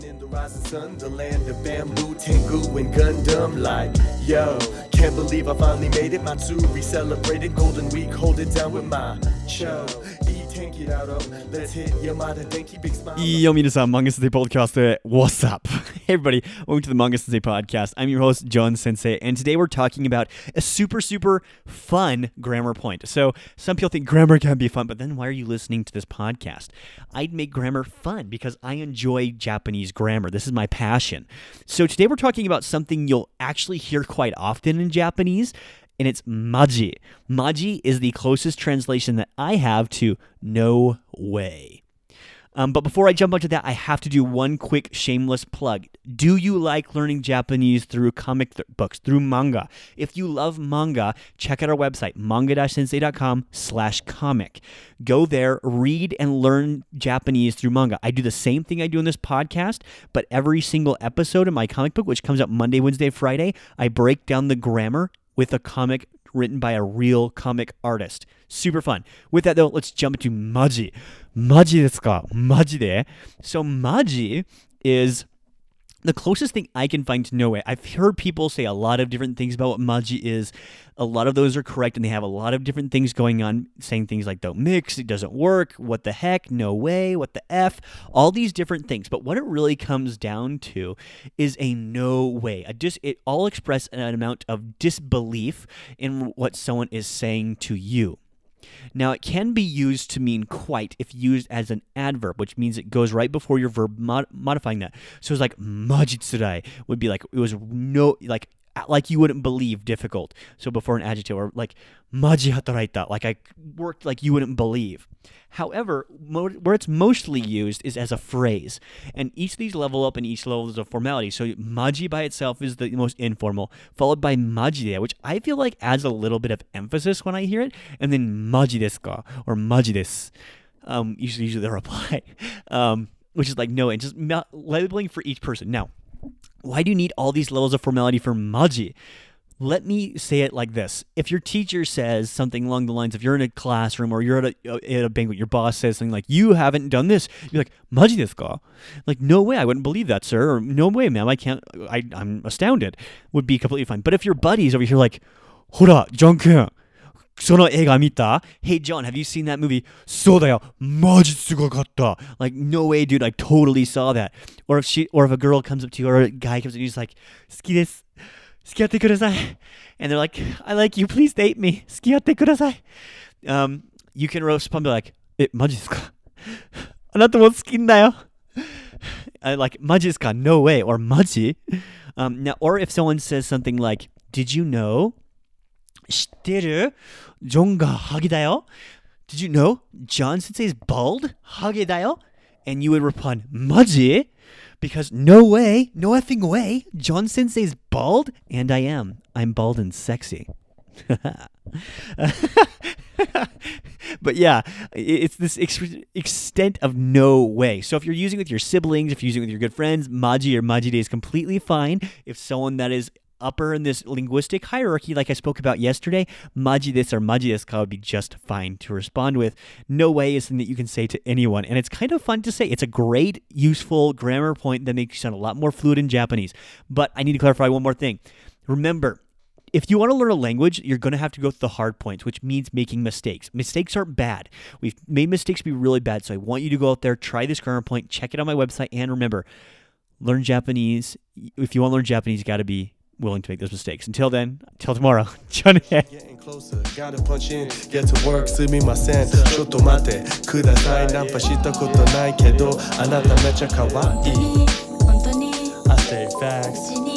Living in the rising sun, the land of bamboo, Tengu, and Gundam. Like, yo, can't believe I finally made it. Matsuri celebrated Golden Week, hold it down with my show. Yo, Minasan, Manga Sensei Podcast. What's up? Hey, everybody. Welcome to the Manga Sensei Podcast. I'm your host, John Sensei, and today we're talking about a super, super fun grammar point. So some people think grammar can be fun, but then why are you listening to this podcast? I'd make grammar fun because I enjoy Japanese grammar. This is my passion. So today we're talking about something you'll actually hear quite often in Japanese, and it's Maji. Maji is the closest translation that I have to no way. But before I jump onto that, I have to do one quick shameless plug. Do you like learning Japanese through comic books, through manga? If you love manga, check out our website, manga-sensei.com/comic. Go there, read and learn Japanese through manga. I do the same thing I do in this podcast, but every single episode of my comic book, which comes out Monday, Wednesday, Friday, I break down the grammar with a comic written by a real comic artist. Super fun. With that though, let's jump into Maji. Maji desu ka? Maji de? So Maji is the closest thing I can find to no way. I've heard people say a lot of different things about what Maji is. A lot of those are correct, and they have a lot of different things going on, saying things like, don't mix, it doesn't work, what the heck, no way, what the F, all these different things. But what it really comes down to is a no way. It all express an amount of disbelief in what someone is saying to you. Now, it can be used to mean quite if used as an adverb, which means it goes right before your verb modifying that. So it's like majitsurai would be like, it was no, like you wouldn't believe difficult. So before an adjective, or like maji hataraita, like I worked like you wouldn't believe. However, where it's mostly used is as a phrase, and each of these level up and each level is a formality. So maji by itself is the most informal, followed by maji de, which I feel like adds a little bit of emphasis when I hear it, and then maji desu ka or maji desu. Usually the reply, which is like no, and just labeling for each person. Now, why do you need all these levels of formality for Maji? Let me say it like this. If your teacher says something along the lines of you're in a classroom or you're at a banquet, your boss says something like, you haven't done this. You're like, Maji desu ka? Like, no way, I wouldn't believe that, sir. Or no way, ma'am, I'm astounded. Would be completely fine. But if your buddy's over here like, hora, John-kun, sono eiga mita? Hey, John, have you seen that movie? So da yo, maji sugakatta. Like, no way, dude, I totally saw that. Or if a girl comes up to you, or a guy comes up to you, he's like, suki desu, sukiyatte kudasai. And they're like, I like you, please date me, sukiyatte kudasai. You can roast pump, be like, maji desu ka? Anata mo suki da yo. Like, maji desu ka, no way, or maji. Now, or if someone says something like, did you know? Shiteru? John ga hage da yo. Did you know John Sensei is bald? Hage da yo. And you would respond, Maji? Because no way, no effing way, John Sensei is bald? And I am. I'm bald and sexy. But yeah, it's this extent of no way. So if you're using it with your siblings, if you're using it with your good friends, Maji or Maji de is completely fine. If someone that is upper in this linguistic hierarchy, like I spoke about yesterday, maji desu or maji desu ka would be just fine to respond with. No way is something that you can say to anyone, and it's kind of fun to say. It's a great, useful grammar point that makes you sound a lot more fluid in Japanese. But I need to clarify one more thing. Remember, if you want to learn a language, you're going to have to go through the hard points, which means making mistakes. Mistakes aren't bad. We've made mistakes be really bad, so I want you to go out there, try this grammar point, check it on my website, and remember, learn Japanese. If you want to learn Japanese, you got to be willing to make those mistakes. Until then, till tomorrow. Johnny. Getting closer, gotta punch in, get to work, send me my sense. Chotto mate, kudasai, nanpa shita koto nai kedo, anata mecha kawaii. I stay facts.